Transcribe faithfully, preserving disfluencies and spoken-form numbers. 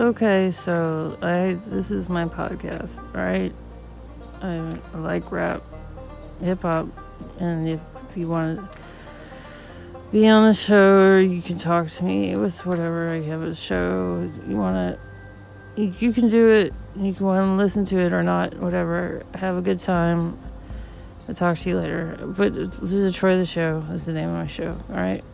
Okay, so I this is my podcast, right? I, I like rap, hip hop, and if, if you want to be on the show, you can talk to me. It was whatever. I have a show. You want to, you, you can do it. You can want to listen to it or not. Whatever. Have a good time. I'll talk to you later. But this is Troy the Show. That's the name of my show. All right.